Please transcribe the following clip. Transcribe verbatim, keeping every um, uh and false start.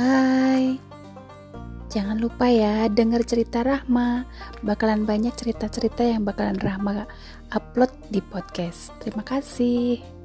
Hai, jangan lupa ya denger cerita Rahma. Bakalan banyak cerita-cerita yang bakalan Rahma upload di podcast. Terima kasih.